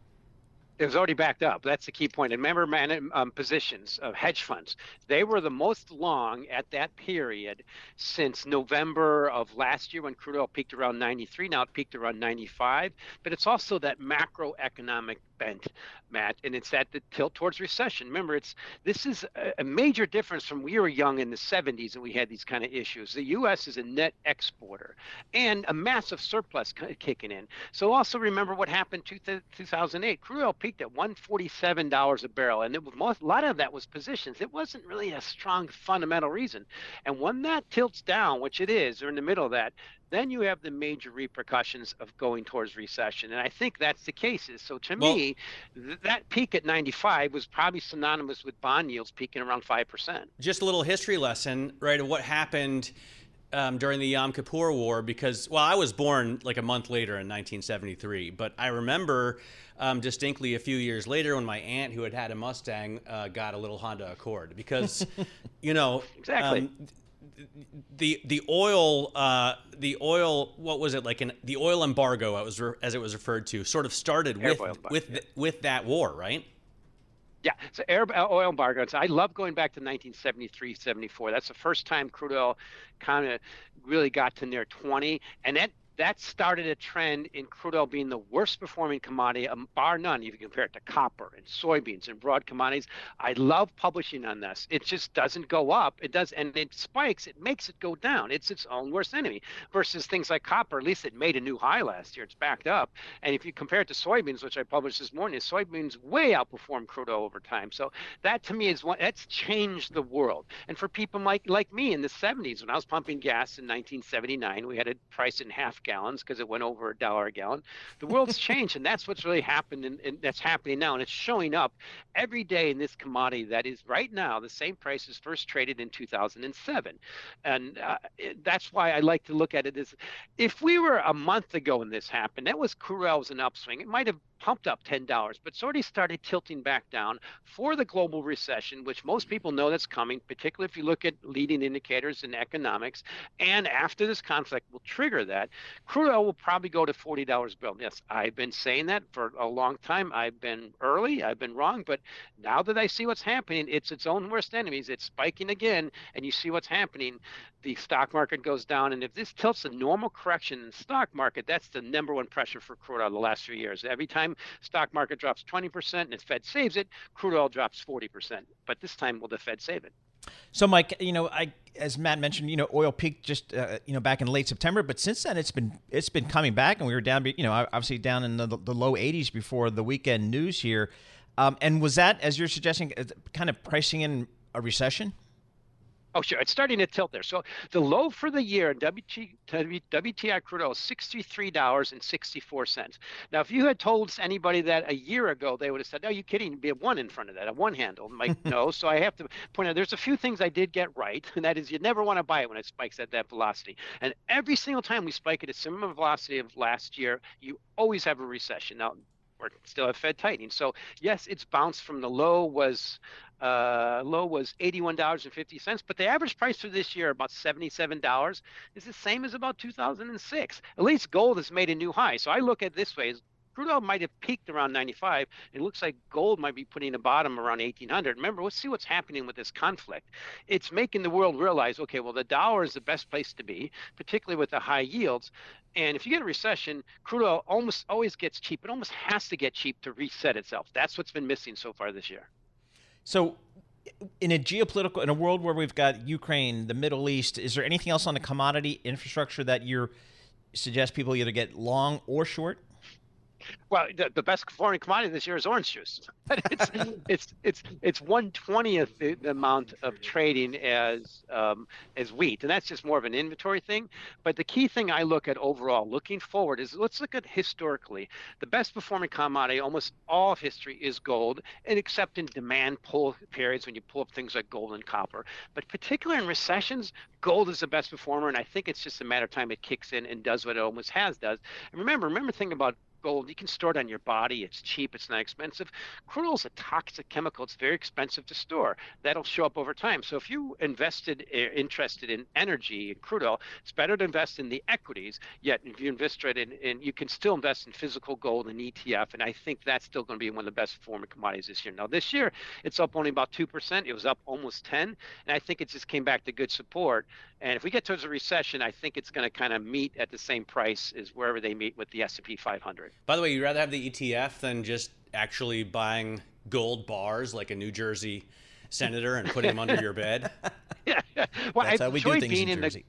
It was already backed up. That's the key point. And remember, man, um, positions of hedge funds, they were the most long at that period since November of last year when crude oil peaked around ninety-three. Now it peaked around ninety-five. But it's also that macroeconomic bent, Matt, and it's at the tilt towards recession. Remember, it's this is a, a major difference from when we were young in the seventies and we had these kind of issues. The U S is a net exporter and a massive surplus kicking in. So also remember what happened to th- two thousand eight. Crude oil peaked at one hundred forty-seven dollars a barrel, and it was most, a lot of that was positions. It wasn't really a strong fundamental reason. And when that tilts down, which it is, or in the middle of that, then you have the major repercussions of going towards recession. And I think that's the case. So to well, me, th- that peak at ninety-five was probably synonymous with bond yields peaking around five percent. Just a little history lesson, right, of what happened um, during the Yom Kippur War, because, well, I was born like a month later in nineteen seventy-three, but I remember um, distinctly a few years later when my aunt, who had had a Mustang, uh, got a little Honda Accord because, you know, exactly. Um, The the oil uh, the oil what was it like an the oil embargo as it was referred to sort of started with with, yeah. with that war, right? Yeah, so Arab oil embargo. So I love going back to nineteen seventy-three, seventy-four. That's the first time crude oil kind of really got to near twenty. And that that started a trend in crude oil being the worst performing commodity, um, bar none, if you compare it to copper and soybeans and broad commodities. I love publishing on this. It just doesn't go up. It does, and it spikes. It makes it go down. It's its own worst enemy versus things like copper. At least it made a new high last year. It's backed up. And if you compare it to soybeans, which I published this morning, soybeans way outperform crude oil over time. So that to me is one that's changed the world. And for people like, like me in the seventies, when I was pumping gas in nineteen seventy-nine, we had it priced in half gallons because it went over a dollar a gallon. The world's changed, and that's what's really happened, and, and that's happening now, and it's showing up every day in this commodity that is right now the same price as first traded in two thousand seven. And uh, it, that's why I like to look at it as if we were a month ago when this happened, that was crude oil was an upswing. It might have pumped up ten dollars, but it's already started tilting back down for the global recession, which most people know that's coming, particularly if you look at leading indicators in economics. And after this conflict will trigger that, crude oil will probably go to forty dollars a barrel. Yes, I've been saying that for a long time. I've been early, I've been wrong, but now that I see what's happening, it's its own worst enemies. It's spiking again, and you see what's happening. The stock market goes down, and if this tilts a normal correction in the stock market, that's the number one pressure for crude oil the last few years. Every time stock market drops twenty percent and the Fed saves it, crude oil drops forty percent. But this time, will the Fed save it? So, Mike, you know, I, as Matt mentioned, you know, oil peaked just, uh, you know, back in late September. But since then, it's been it's been coming back, and we were down, you know, obviously down in the, the low eighties before the weekend news here. Um, and was that, as you're suggesting, kind of pricing in a recession? Oh, sure. It's starting to tilt there. So the low for the year in W T I crude oil is sixty-three dollars and sixty-four cents. Now, if you had told anybody that a year ago, they would have said, no, you're kidding. It'd be a one in front of that, a one handle. Mike, no. So I have to point out there's a few things I did get right, and that is you never want to buy it when it spikes at that velocity. And every single time we spike at a similar velocity of last year, you always have a recession. Now, we're still at Fed tightening. So, yes, it's bounced from the low was uh, low was eighty-one dollars and fifty cents, but the average price for this year, about seventy-seven dollars, is the same as about two thousand six. At least gold has made a new high. So I look at it this way. Crude oil might have peaked around ninety-five. It looks like gold might be putting a bottom around eighteen hundred. Remember, let's see what's happening with this conflict. It's making the world realize, okay, well, the dollar is the best place to be, particularly with the high yields. And if you get a recession, crude oil almost always gets cheap. It almost has to get cheap to reset itself. That's what's been missing so far this year. So in a geopolitical, in a world where we've got Ukraine, the Middle East, is there anything else on the commodity infrastructure that you suggest people either get long or short? Well, the, the best foreign commodity this year is orange juice. it's, it's it's it's one twentieth the, the amount of trading as um, as wheat, and that's just more of an inventory thing. But the key thing I look at overall, looking forward, is let's look at historically. The best performing commodity, almost all of history, is gold, and except in demand pull periods when you pull up things like gold and copper. But particularly in recessions, gold is the best performer, and I think it's just a matter of time it kicks in and does what it almost has does. And remember, remember the thing about gold, you can store it on your body. It's cheap. It's not expensive. Crude oil is a toxic chemical. It's very expensive to store. That'll show up over time. So if you invested, interested in energy and crude oil, it's better to invest in the equities. Yet if you invest it in, in, you can still invest in physical gold and E T F. And I think that's still going to be one of the best performing commodities this year. Now this year, it's up only about two percent. It was up almost ten, and I think it just came back to good support. And if we get towards a recession, I think it's going to kind of meet at the same price as wherever they meet with the S and P five hundred. By the way, you'd rather have the E T F than just actually buying gold bars like a New Jersey senator and putting them under your bed? Yeah. Well, that's I've how we do things in Jersey.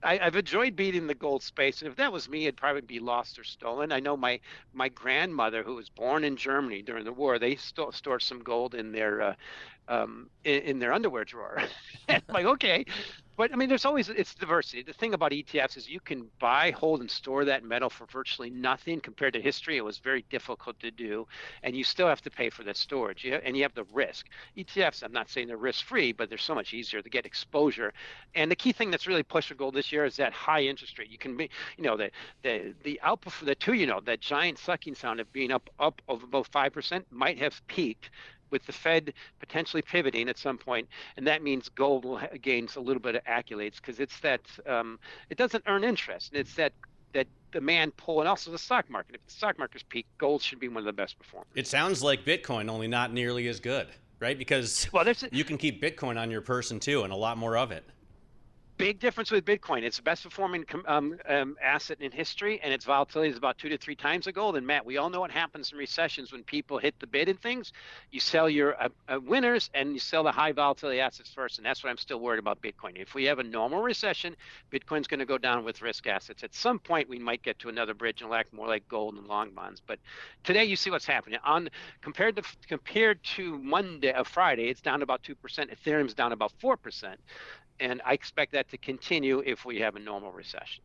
The- I, I've enjoyed being in the gold space, and if that was me, it'd probably be lost or stolen. I know my my grandmother, who was born in Germany during the war, they still stored some gold in their uh, um, in, in their underwear drawer. I'm like, okay, but I mean, there's always it's diversity. The thing about E T Fs is you can buy, hold, and store that metal for virtually nothing compared to history. It was very difficult to do, and you still have to pay for that storage, you have, and you have the risk. E T Fs, I'm not saying they're risk-free, but they're so much easier to get exposure. And the key thing that's really pushed for gold this year is that high interest rate. You can be, you know, the the the output for the two, you know, that giant sucking sound of being up up of about five percent might have peaked, with the Fed potentially pivoting at some point, and that means gold will gains a little bit of accolades because it's that um, it doesn't earn interest, and it's that that demand pull, and also the stock market. If the stock market's peaked, gold should be one of the best performers. It sounds like Bitcoin, only not nearly as good, right? Because well, there's a, you can keep Bitcoin on your person too, and a lot more of it. Big difference with Bitcoin. It's the best performing um, um, asset in history, and its volatility is about two to three times the gold. And Matt, we all know what happens in recessions when people hit the bid and things. You sell your uh, uh, winners, and you sell the high volatility assets first, and that's what I'm still worried about Bitcoin. If we have a normal recession, Bitcoin's going to go down with risk assets. At some point, we might get to another bridge and act more like gold and long bonds. But today, you see what's happening. On compared to compared to Monday, uh, Friday, it's down about two percent. Ethereum's down about four percent. And I expect that to continue if we have a normal recession.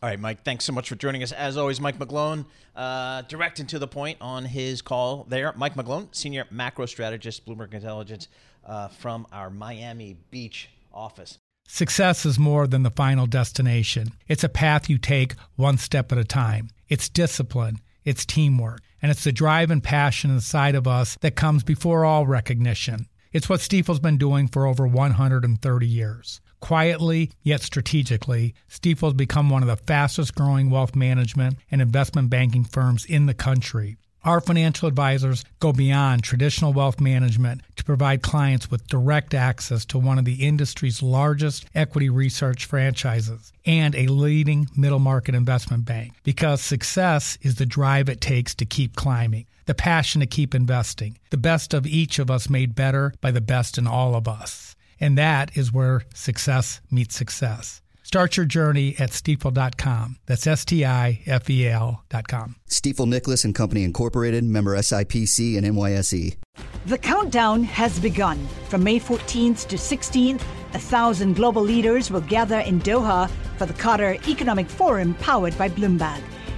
All right, Mike, thanks so much for joining us. As always, Mike McGlone, uh, direct and to the point on his call there. Mike McGlone, senior macro strategist, Bloomberg Intelligence, uh, from our Miami Beach office. Success is more than the final destination. It's a path you take one step at a time. It's discipline. It's teamwork. And it's the drive and passion inside of us that comes before all recognition. It's what Stiefel's been doing for over one hundred thirty years. Quietly, yet strategically, Stiefel's become one of the fastest-growing wealth management and investment banking firms in the country. Our financial advisors go beyond traditional wealth management to provide clients with direct access to one of the industry's largest equity research franchises and a leading middle-market investment bank, because success is the drive it takes to keep climbing. The passion to keep investing, the best of each of us made better by the best in all of us. And that is where success meets success. Start your journey at Stiefel dot com. That's S T I F E L dot com. Stiefel Nicholas and Company Incorporated, member S I P C and N Y S E. The countdown has begun. From May fourteenth to sixteenth, a thousand global leaders will gather in Doha for the Qatar Economic Forum, powered by Bloomberg.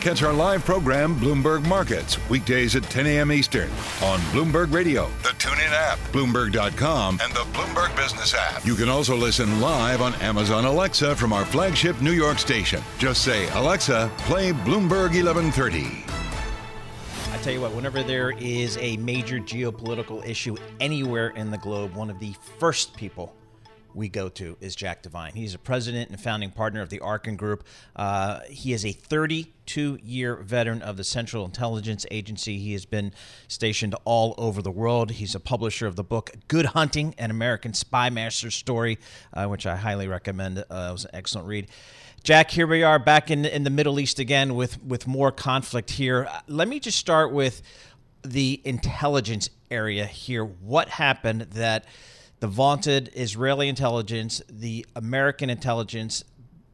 Catch our live program, Bloomberg Markets, weekdays at ten a.m. Eastern on Bloomberg Radio, the TuneIn app, Bloomberg dot com, and the Bloomberg Business app. You can also listen live on Amazon Alexa from our flagship New York station. Just say, Alexa, play Bloomberg eleven thirty. I tell you what, whenever there is a major geopolitical issue anywhere in the globe, one of the first people we go to is Jack Devine. He's a president and founding partner of the Arkin Group. Uh, he is a thirty-two-year veteran of the Central Intelligence Agency. He has been stationed all over the world. He's a publisher of the book Good Hunting, an American Spy Master's Story, uh, which I highly recommend. Uh, it was an excellent read. Jack, here we are back in, in the Middle East again with, with more conflict here. Let me just start with the intelligence area here. What happened that the vaunted Israeli intelligence, the American intelligence,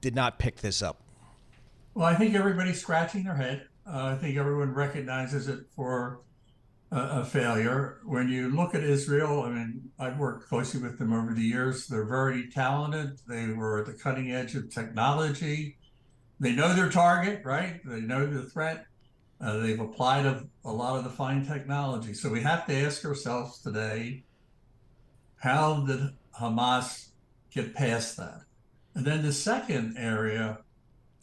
did not pick this up? Well, I think everybody's scratching their head. Uh, I think everyone recognizes it for a, a failure. When you look at Israel, I mean, I've worked closely with them over the years. They're very talented. They were at the cutting edge of technology. They know their target, right? They know the threat. Uh, they've applied a, a lot of the fine technology. So we have to ask ourselves today, how did Hamas get past that? And then the second area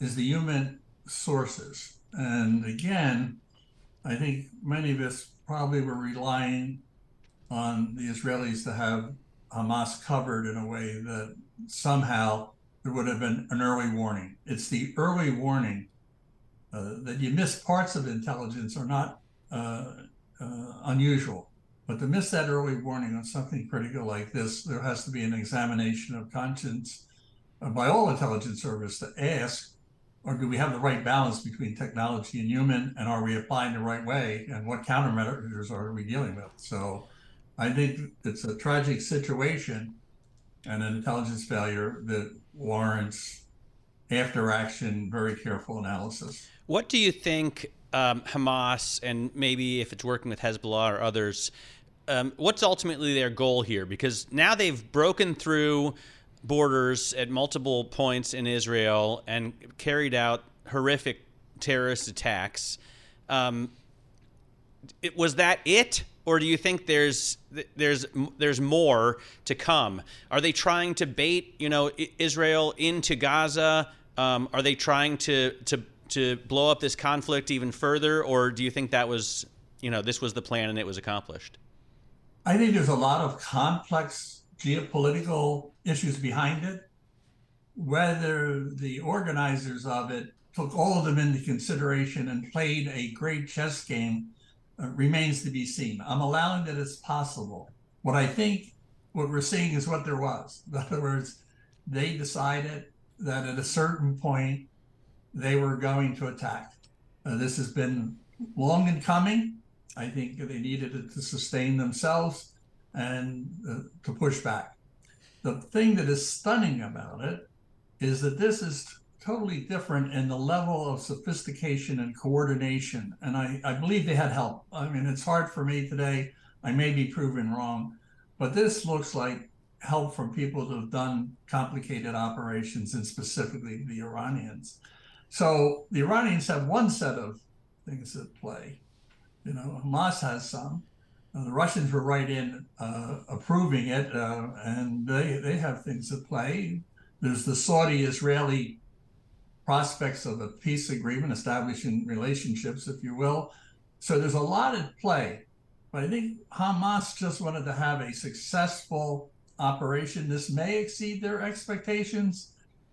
is the human sources. And again, I think many of us probably were relying on the Israelis to have Hamas covered in a way that somehow there would have been an early warning. It's the early warning uh, that you miss parts of intelligence are not uh, uh, unusual. But to miss that early warning on something critical like this, there has to be an examination of conscience by all intelligence service to ask, or do we have the right balance between technology and human, and are we applying the right way, and what countermeasures are we dealing with? So I think it's a tragic situation and an intelligence failure that warrants after action, very careful analysis. What do you think um, Hamas, and maybe if it's working with Hezbollah or others, Um, what's ultimately their goal here? Because now they've broken through borders at multiple points in Israel and carried out horrific terrorist attacks. Um, it, was that it? Or do you think there's there's there's more to come? Are they trying to bait, you know, Israel into Gaza? Um, are they trying to to to blow up this conflict even further? Or do you think that was, you know, this was the plan and it was accomplished? I think there's a lot of complex geopolitical issues behind it. Whether the organizers of it took all of them into consideration and played a great chess game uh, remains to be seen. I'm allowing that it's possible. What I think what we're seeing is what there was. In other words, they decided that at a certain point they were going to attack. Uh, this has been long in coming. I think they needed it to sustain themselves and uh, to push back. The thing that is stunning about it is that this is totally different in the level of sophistication and coordination. And I, I believe they had help. I mean, it's hard for me today. I may be proven wrong, but this looks like help from people that have done complicated operations, and specifically the Iranians. So the Iranians have one set of things at play. You know, Hamas has some. Uh, the Russians were right in uh, approving it, uh, and they, they have things at play. There's the Saudi-Israeli prospects of a peace agreement, establishing relationships, if you will. So there's a lot at play. But I think Hamas just wanted to have a successful operation. This may exceed their expectations,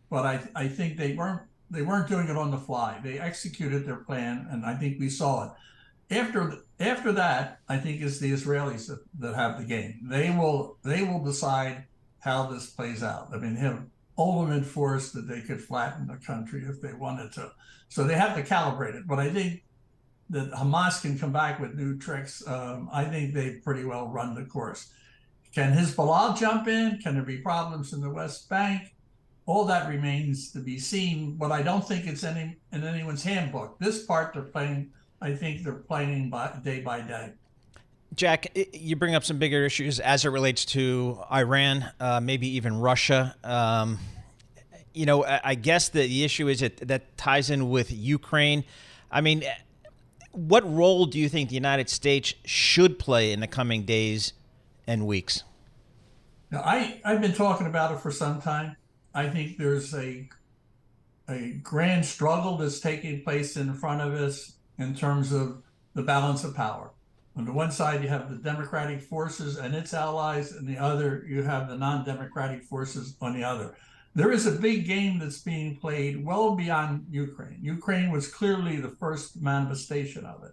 but I, I think they weren't they weren't doing it on the fly. They executed their plan, and I think we saw it. After after that, I think it's the Israelis that, that have the game. They will they will decide how this plays out. I mean, they have ultimate force that they could flatten the country if they wanted to. So they have to calibrate it. But I think that Hamas can come back with new tricks. Um, I think they've pretty well run the course. Can Hezbollah jump in? Can there be problems in the West Bank? All that remains to be seen. But I don't think it's any in anyone's handbook. This part they're playing. I think they're planning by, day by day. Jack, you bring up some bigger issues as it relates to Iran, uh, maybe even Russia. Um, you know, I guess the, the issue is that that ties in with Ukraine. I mean, what role do you think the United States should play in the coming days and weeks? Now, I, I've been talking about it for some time. I think there's a a grand struggle that's taking place in front of us in terms of the balance of power. On the one side, you have the democratic forces and its allies, and the other, you have the non-democratic forces on the other. There is a big game that's being played well beyond Ukraine. Ukraine was clearly the first manifestation of it.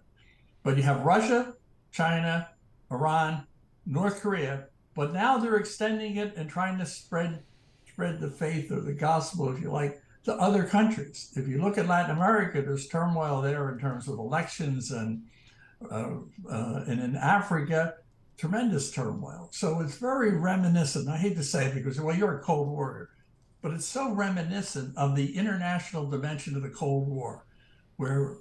But you have Russia, China, Iran, North Korea, but now they're extending it and trying to spread, spread the faith or the gospel, if you like, to other countries. If you look at Latin America, there's turmoil there in terms of elections, and uh, uh, and in Africa, tremendous turmoil. So it's very reminiscent. I hate to say it because, well, you're a Cold Warrior, but it's so reminiscent of the international dimension of the Cold War, where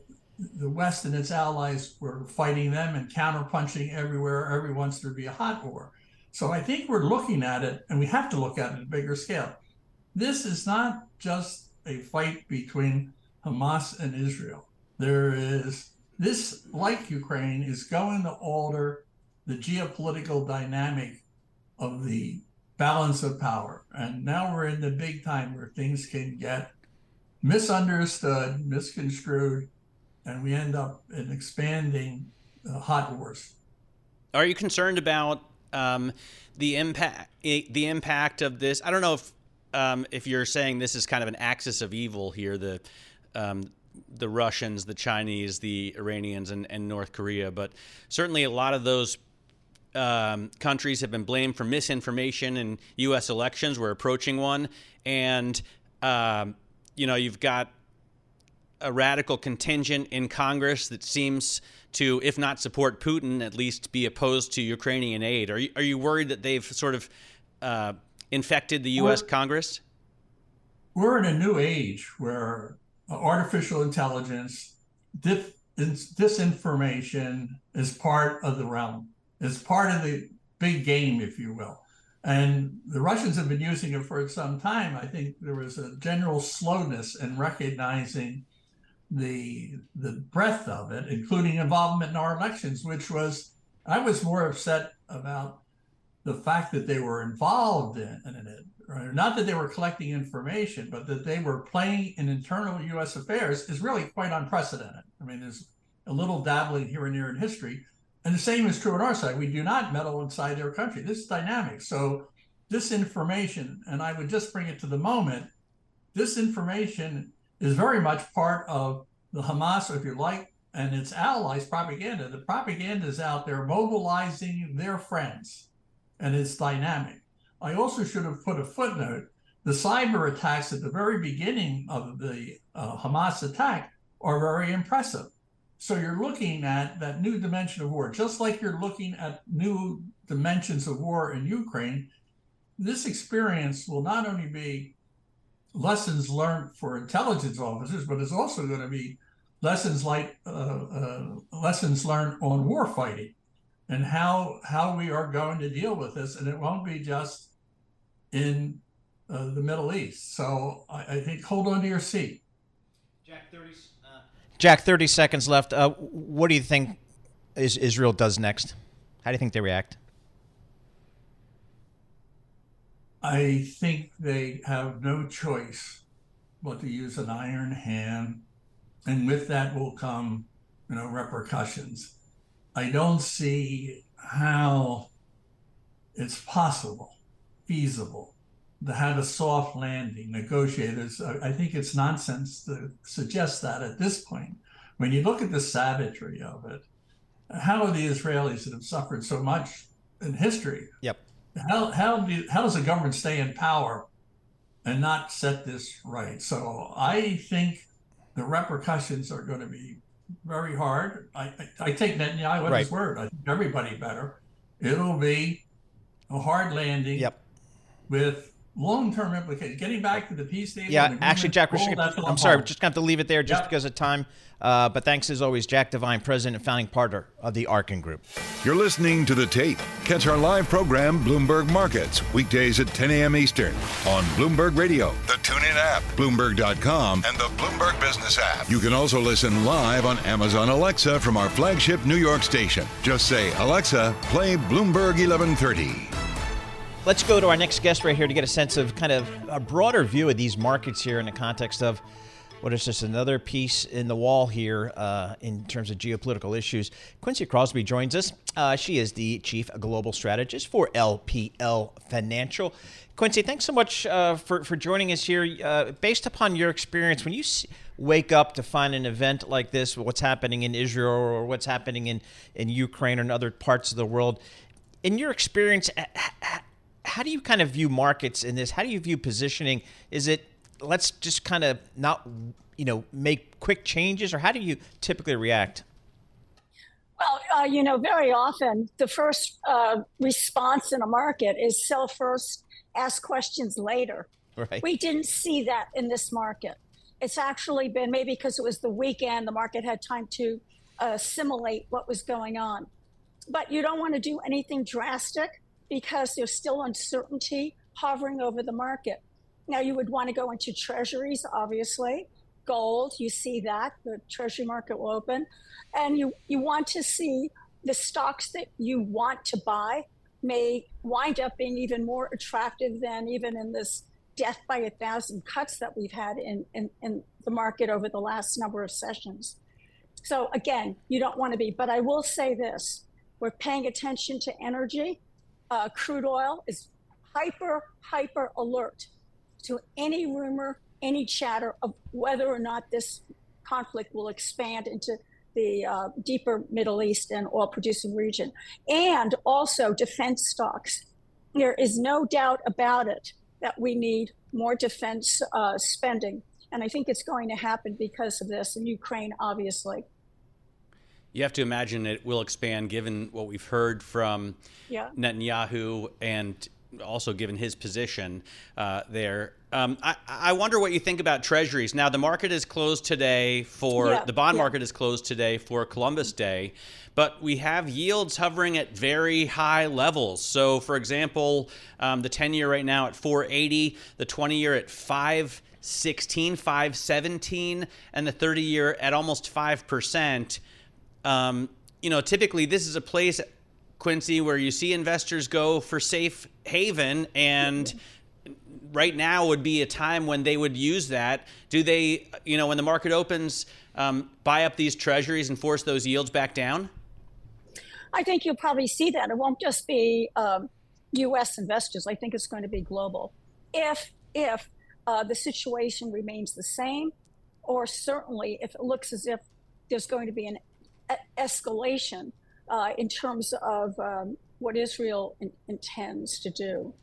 the West and its allies were fighting them and counterpunching everywhere, every once there'd be a hot war. So I think we're looking at it, and we have to look at it at a bigger scale. This is not just a fight between Hamas and Israel. There is, this, like Ukraine, is going to alter the geopolitical dynamic of the balance of power. And now we're in the big time where things can get misunderstood, misconstrued, and we end up in expanding uh, hot wars. Are you concerned about um, the impact, the impact of this? I don't know if Um, if you're saying this is kind of an axis of evil here, the um, the Russians, the Chinese, the Iranians, and, and North Korea, but certainly a lot of those um, countries have been blamed for misinformation in U S elections. We're approaching one, and um, you know, you've got a radical contingent in Congress that seems to, if not support Putin, at least be opposed to Ukrainian aid. Are you, are you worried that they've sort of uh, infected the U S. We're, Congress? We're in a new age where artificial intelligence, dif, disinformation is part of the realm. It's part of the big game, if you will. And the Russians have been using it for some time. I think there was a general slowness in recognizing the, the breadth of it, including involvement in our elections, which was I was more upset about the fact that they were involved in, in it, right? Not that they were collecting information, but that they were playing in internal U S affairs is really quite unprecedented. I mean, there's a little dabbling here and there in history. And the same is true on our side. We do not meddle inside their country. This is dynamic. So this information, and I would just bring it to the moment, this information is very much part of the Hamas, if you like, and its allies' propaganda. The propaganda is out there mobilizing their friends, and it's dynamic. I also should have put a footnote. The cyber attacks at the very beginning of the uh, Hamas attack are very impressive. So you're looking at that new dimension of war, just like you're looking at new dimensions of war in Ukraine. This experience will not only be lessons learned for intelligence officers, but it's also going to be lessons like uh, uh, lessons learned on war fighting and how how we are going to deal with this. And it won't be just in uh, the Middle East. So I, I think hold on to your seat. Jack, thirty, uh, Jack, thirty seconds left. Uh, what do you think is Israel does next? How do you think they react? I think they have no choice but to use an iron hand. And with that will come, you know, repercussions. I don't see how it's possible, feasible, to have a soft landing. Negotiators, I think it's nonsense to suggest that at this point. When you look at the savagery of it, how are the Israelis that have suffered so much in history? Yep. How how do how does a government stay in power and not set this right? So I think the repercussions are going to be very hard. I I, I take Netanyahu at right. his word. I think everybody better. It'll be a hard landing. Yep. With long-term implications. Getting back to the peace deal. Yeah, actually, Jack, we're just gonna, I'm sorry, we're just going to have to leave it there just yep. because of time. Uh, but thanks, as always, Jack Devine, president and founding partner of the Arkin Group. You're listening to The Tape. Catch our live program, Bloomberg Markets, weekdays at ten a.m. Eastern on Bloomberg Radio, the TuneIn app, Bloomberg dot com, and the Bloomberg Business app. You can also listen live on Amazon Alexa from our flagship New York station. Just say, Alexa, play Bloomberg eleven thirty. Let's go to our next guest right here to get a sense of kind of a broader view of these markets here in the context of what is just another piece in the wall here uh, in terms of geopolitical issues. Quincy Crosby joins us. Uh, she is the chief global strategist for L P L Financial. Quincy, thanks so much uh, for, for joining us here. Uh, based upon your experience, when you s- wake up to find an event like this, what's happening in Israel or what's happening in, in Ukraine or in other parts of the world, in your experience, how do you kind of view markets in this? How do you view positioning? Is it let's just kind of not, you know, make quick changes, or how do you typically react? Well, uh, you know, very often the first uh, response in a market is sell first, ask questions later. Right. We didn't see that in this market. It's actually been maybe because it was the weekend, the market had time to assimilate what was going on. But you don't want to do anything drastic, because there's still uncertainty hovering over the market. Now, you would want to go into treasuries, obviously. Gold, you see that, the treasury market will open. And you, you want to see the stocks that you want to buy may wind up being even more attractive than even in this death by a thousand cuts that we've had in, in, in the market over the last number of sessions. So again, you don't want to be, but I will say this, we're paying attention to energy. Uh, crude oil is hyper, hyper alert to any rumor, any chatter of whether or not this conflict will expand into the uh, deeper Middle East and oil-producing region. And also defense stocks. There is no doubt about it that we need more defense uh, spending. And I think it's going to happen because of this in Ukraine, obviously. You have to imagine it will expand given what we've heard from yeah. Netanyahu and also given his position uh, there. Um, I, I wonder what you think about treasuries. Now, the market is closed today for yeah. the bond yeah. market is closed today for Columbus Day, but we have yields hovering at very high levels. So, for example, um, the ten year right now at four eighty, the twenty year at five sixteen, five seventeen, and the thirty year at almost five percent. Um, you know, typically this is a place Quincy, where you see investors go for safe haven, and right now would be a time when they would use that. Do they, you know, when the market opens, um, buy up these treasuries and force those yields back down? I think you'll probably see that. It won't just be um, U S investors. I think it's going to be global. If if uh, the situation remains the same, or certainly if it looks as if there's going to be an escalation uh, in terms of um, what Israel in- intends to do.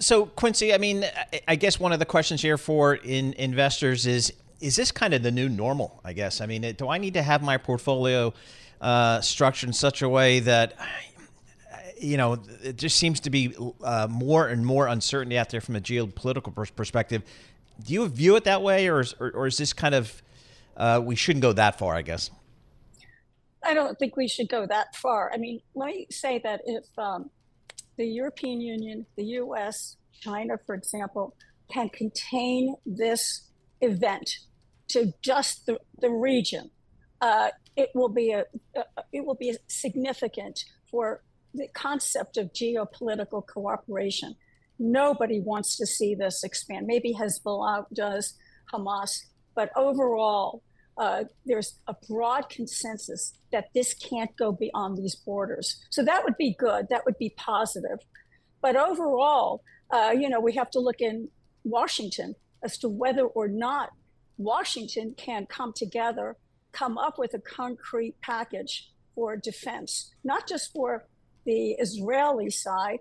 So, Quincy, I mean, I guess one of the questions here for in investors is, is this kind of the new normal, I guess? I mean, do I need to have my portfolio uh, structured in such a way that, you know, it just seems to be uh, more and more uncertainty out there from a geopolitical perspective? Do you view it that way, or is, or, or is this kind of, uh, we shouldn't go that far, I guess? I don't think we should go that far. I mean, let me say that if um, the European Union, the U S, China, for example, can contain this event to just the, the region, uh, it will be a, a it will be significant for the concept of geopolitical cooperation. Nobody wants to see this expand. Maybe Hezbollah does, Hamas, but overall, uh, there's a broad consensus that this can't go beyond these borders. So that would be good. That would be positive. But overall, uh, you know, we have to look in Washington as to whether or not Washington can come together, come up with a concrete package for defense, not just for the Israeli side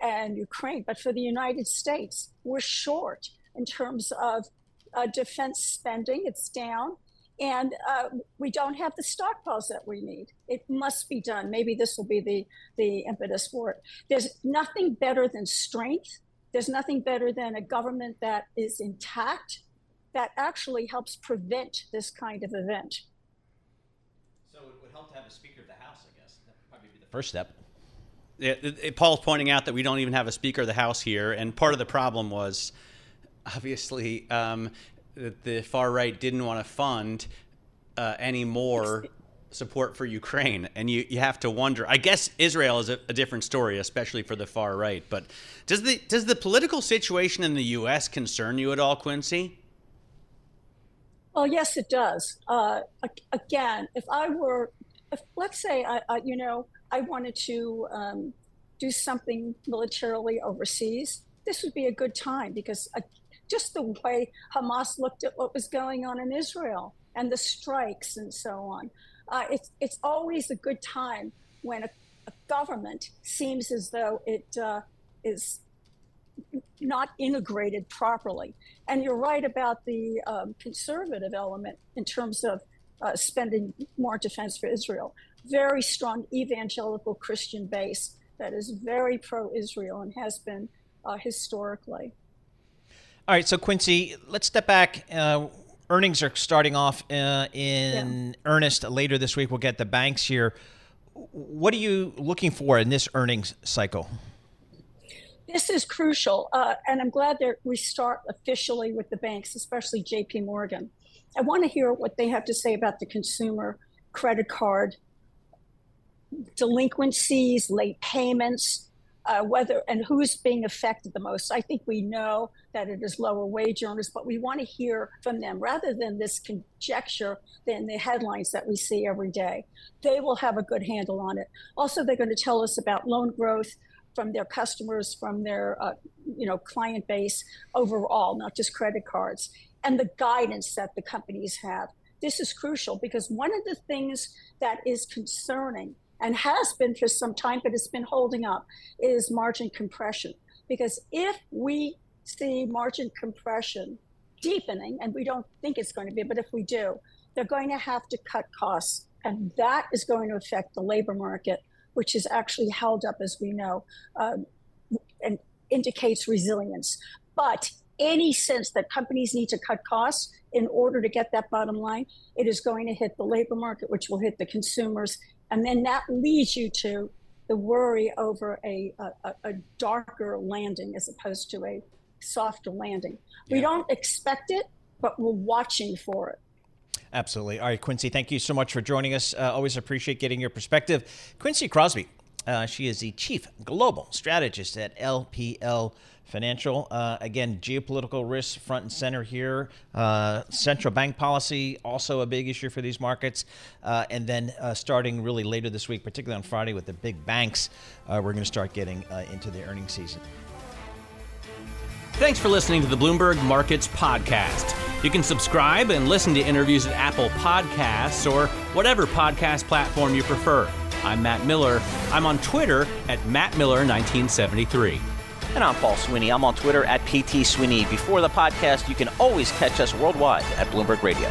and Ukraine, but for the United States. We're short in terms of uh, defense spending. It's down, and uh, we don't have the stockpiles that we need. It must be done. Maybe this will be the, the impetus for it. There's nothing better than strength. There's nothing better than a government that is intact, that actually helps prevent this kind of event. So it would help to have a Speaker of the House, I guess. That would probably be the first step. It, it, it, Paul's pointing out that we don't even have a Speaker of the House here, and part of the problem was, obviously, um, that the far right didn't want to fund uh, any more support for Ukraine, and you, you have to wonder. I guess Israel is a, a different story, especially for the far right. But does the does the political situation in the U S concern you at all, Quincy? Well, yes, it does. Uh, again, if I were, if, let's say, I, I you know. I wanted to um, do something militarily overseas, this would be a good time, because uh, just the way Hamas looked at what was going on in Israel and the strikes and so on, uh, it's it's always a good time when a, a government seems as though it uh, is not integrated properly. And you're right about the um, conservative element in terms of uh, spending more defense for Israel. Very strong evangelical Christian base that is very pro-Israel and has been uh, historically. All right, so Quincy, let's step back. Uh, earnings are starting off uh, in yeah. earnest later this week. We'll get the banks here. What are you looking for in this earnings cycle? This is crucial, uh, and I'm glad that we start officially with the banks, especially J P Morgan. I want to hear what they have to say about the consumer credit card delinquencies, late payments, uh, whether and who's being affected the most. I think we know that it is lower wage earners, but we want to hear from them rather than this conjecture than the headlines that we see every day. They will have a good handle on it. Also, they're going to tell us about loan growth from their customers, from their uh, you know client base overall, not just credit cards, and the guidance that the companies have. This is crucial, because one of the things that is concerning and has been for some time, but it's been holding up, is margin compression. Because if we see margin compression deepening, and we don't think it's going to be, but if we do, they're going to have to cut costs. And that is going to affect the labor market, which is actually held up, as we know, um, and indicates resilience. But any sense that companies need to cut costs in order to get that bottom line, it is going to hit the labor market, which will hit the consumers. And then that leads you to the worry over a, a, a darker landing as opposed to a softer landing. Yeah. We don't expect it, but we're watching for it. Absolutely. All right, Quincy, thank you so much for joining us. Uh, always appreciate getting your perspective. Quincy Crosby, uh, she is the Chief Global Strategist at L P L Financial. Uh, again, geopolitical risks front and center here. Uh, central bank policy, also a big issue for these markets. Uh, and then uh, starting really later this week, particularly on Friday with the big banks, uh, we're going to start getting uh, into the earnings season. Thanks for listening to the Bloomberg Markets Podcast. You can subscribe and listen to interviews at Apple Podcasts or whatever podcast platform you prefer. I'm Matt Miller. I'm on Twitter at Matt Miller nineteen seventy-three. And I'm Paul Sweeney. I'm on Twitter at P T Sweeney. Before the podcast, you can always catch us worldwide at Bloomberg Radio.